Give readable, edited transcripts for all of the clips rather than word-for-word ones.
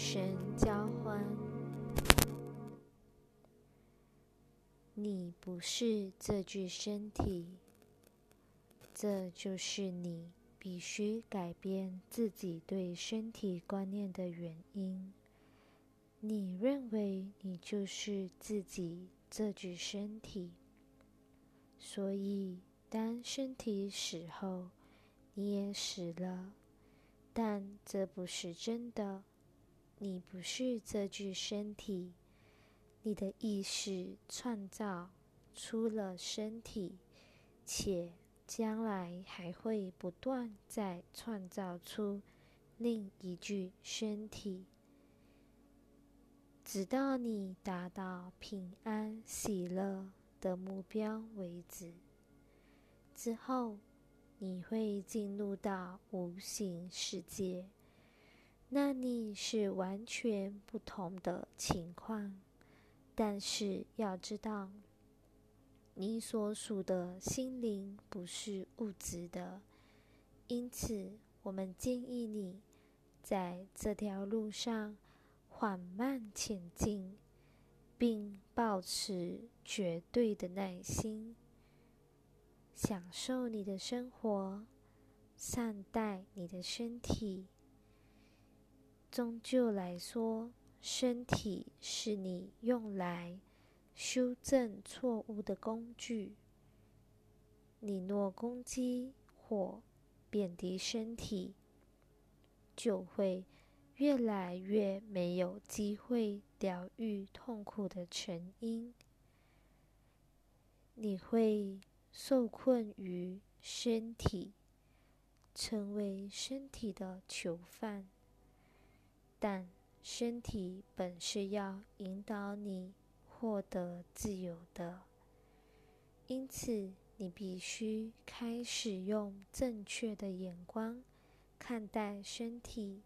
神交欢。你不是这具身体，这就是你必须改变自己对身体观念的原因。你认为你就是自己这具身体，所以当身体死后，你也死了，但这不是真的。你不是这具身体，你的意识创造出了身体，且将来还会不断再创造出另一具身体，直到你达到平安喜乐的目标为止。之后你会进入到无形世界，那里是完全不同的情况。但是要知道，你所属的心灵不是物质的，因此我们建议你在这条路上缓慢前进，并保持绝对的耐心，享受你的生活，善待你的身体。终究来说，身体是你用来修正错误的工具。你若攻击或贬低身体，就会越来越没有机会疗愈痛苦的成因。你会受困于身体，成为身体的囚犯。但身体本是要引导你获得自由的，因此你必须开始用正确的眼光看待身体。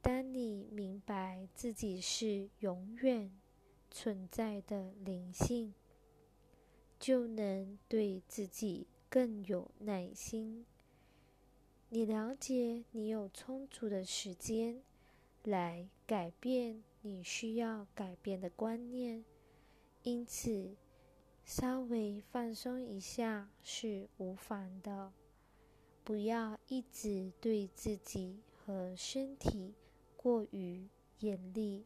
当你明白自己是永远存在的灵性，就能对自己更有耐心。你了解你有充足的时间来改变你需要改变的观念，因此稍微放松一下是无妨的。不要一直对自己和身体过于严厉，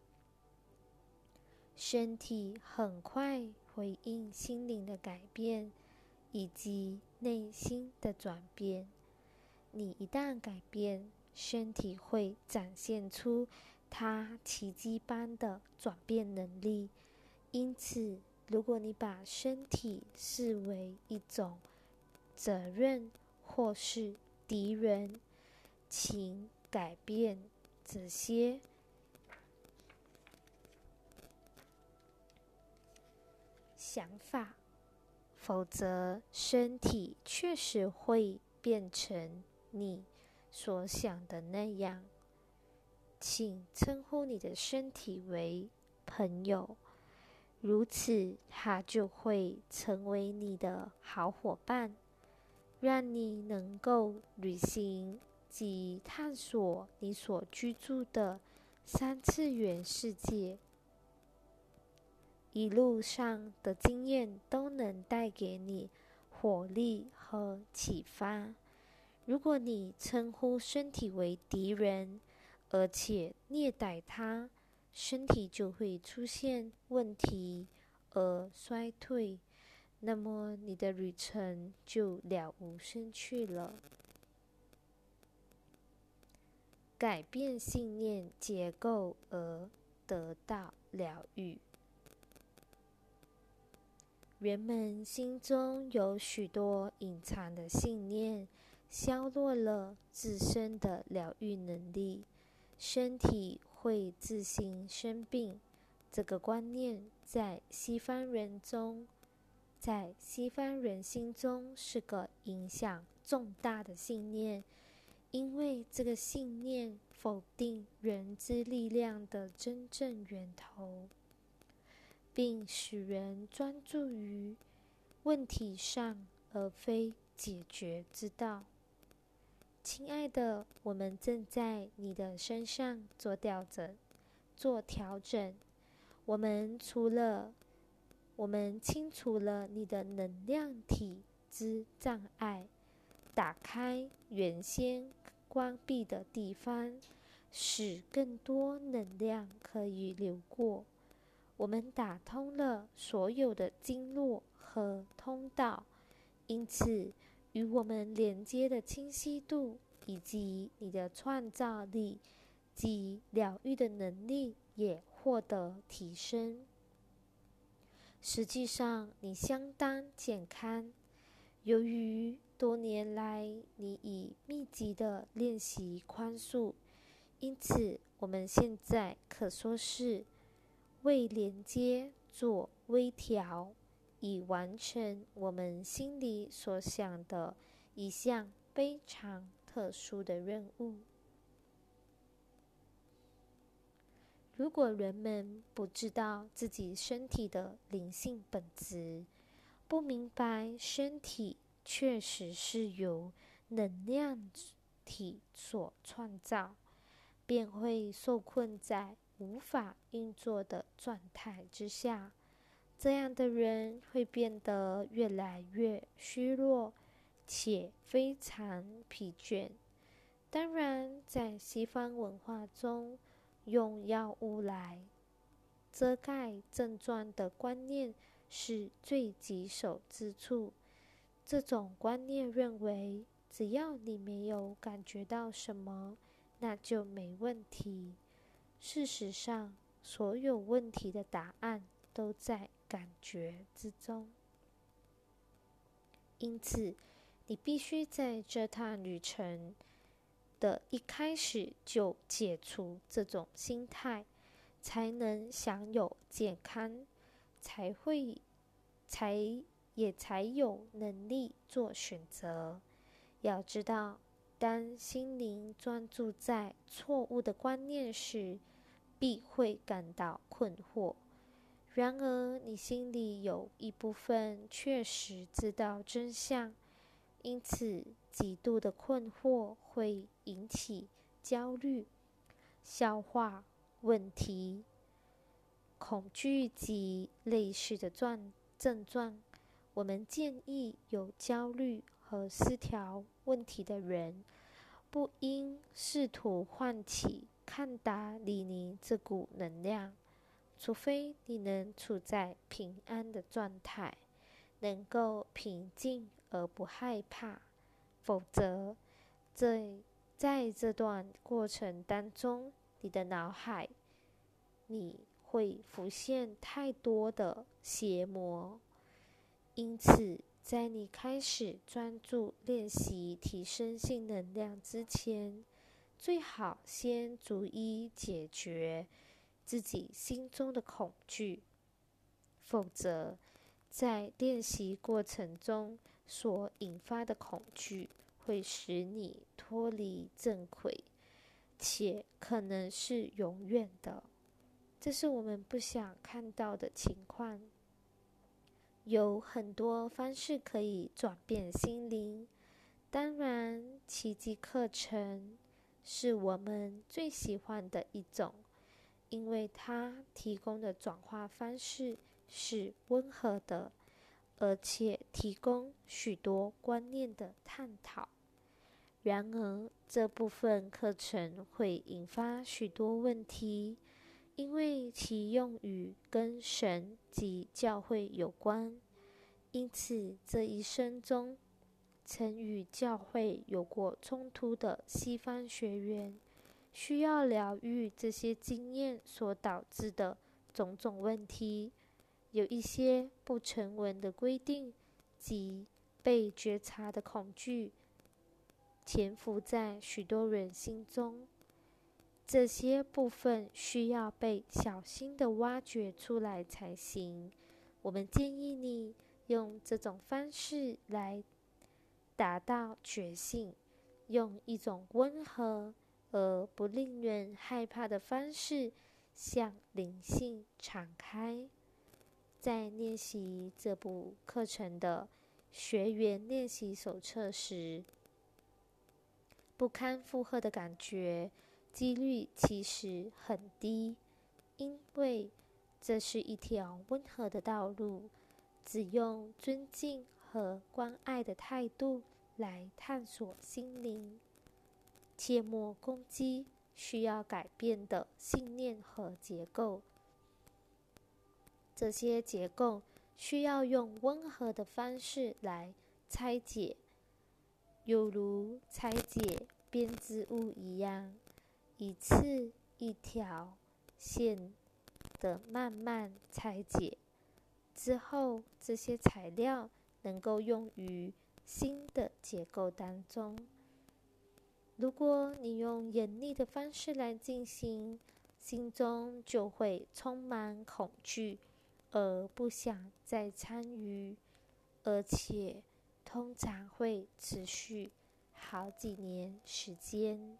身体很快回应心灵的改变以及内心的转变。你一旦改变，身体会展现出它奇迹般的转变能力。因此，如果你把身体视为一种责任或是敌人，请改变这些。想法，否则身体确实会变成你所想的那样。请称呼你的身体为朋友，如此它就会成为你的好伙伴，让你能够旅行及探索你所居住的三次元世界。一路上的经验都能带给你活力和启发。如果你称呼身体为敌人，而且虐待它，身体就会出现问题而衰退，那么你的旅程就了无生趣了。改变信念结构而得到疗愈。人们心中有许多隐藏的信念，削弱了自身的疗愈能力，身体会自行生病。这个观念在西方人心中是个影响重大的信念。因为这个信念否定人之力量的真正源头，并使人专注于问题上而非解决之道。亲爱的，我们正在你的身上做调整。我们清除了你的能量体之障碍，打开原先关闭的地方，使更多能量可以流过。我们打通了所有的经络和通道，因此与我们连接的清晰度以及你的创造力及疗愈的能力也获得提升。实际上，你相当健康。由于多年来你已密集的练习宽恕，因此我们现在可说是为连接做微调，以完成我们心里所想的一项非常特殊的任务。如果人们不知道自己身体的灵性本质，不明白身体确实是由能量体所创造，便会受困在无法运作的状态之下。这样的人会变得越来越虚弱，且非常疲倦。当然，在西方文化中，用药物来遮盖症状的观念是最棘手之处。这种观念认为，只要你没有感觉到什么，那就没问题。事实上，所有问题的答案都在感觉之中，因此你必须在这趟旅程的一开始就解除这种心态，才能享有健康，才有能力做选择。要知道，当心灵专注在错误的观念时，必会感到困惑。然而，你心里有一部分确实知道真相，因此极度的困惑会引起焦虑、消化问题、恐惧及类似的症状。我们建议有焦虑和失调问题的人，不应试图唤起康达里尼这股能量。除非你能处在平安的状态，能够平静而不害怕，否则在这段过程当中，你的脑海你会浮现太多的邪魔。因此，在你开始专注练习提升性能量之前，最好先逐一解决自己心中的恐惧，否则在练习过程中所引发的恐惧会使你脱离正轨，且可能是永远的。这是我们不想看到的情况。有很多方式可以转变心灵，当然奇迹课程是我们最喜欢的一种，因为它提供的转化方式是温和的，而且提供许多观念的探讨。然而，这部分课程会引发许多问题，因为其用语跟神及教会有关。因此，这一生中曾与教会有过冲突的西方学员需要疗愈这些经验所导致的种种问题。有一些不成文的规定及被觉察的恐惧潜伏在许多人心中，这些部分需要被小心地挖掘出来才行。我们建议你用这种方式来达到觉醒，用一种温和而不令人害怕的方式向灵性敞开。在练习这部课程的学员练习手册时，不堪负荷的感觉，几率其实很低，因为这是一条温和的道路，只用尊敬和关爱的态度来探索心灵，切莫攻击需要改变的信念和结构。这些结构需要用温和的方式来拆解，犹如拆解编织物一样，一次一条线的慢慢拆解之后，这些材料能够用于新的结构当中。如果你用严厉的方式来进行，心中就会充满恐惧，而不想再参与，而且通常会持续好几年时间。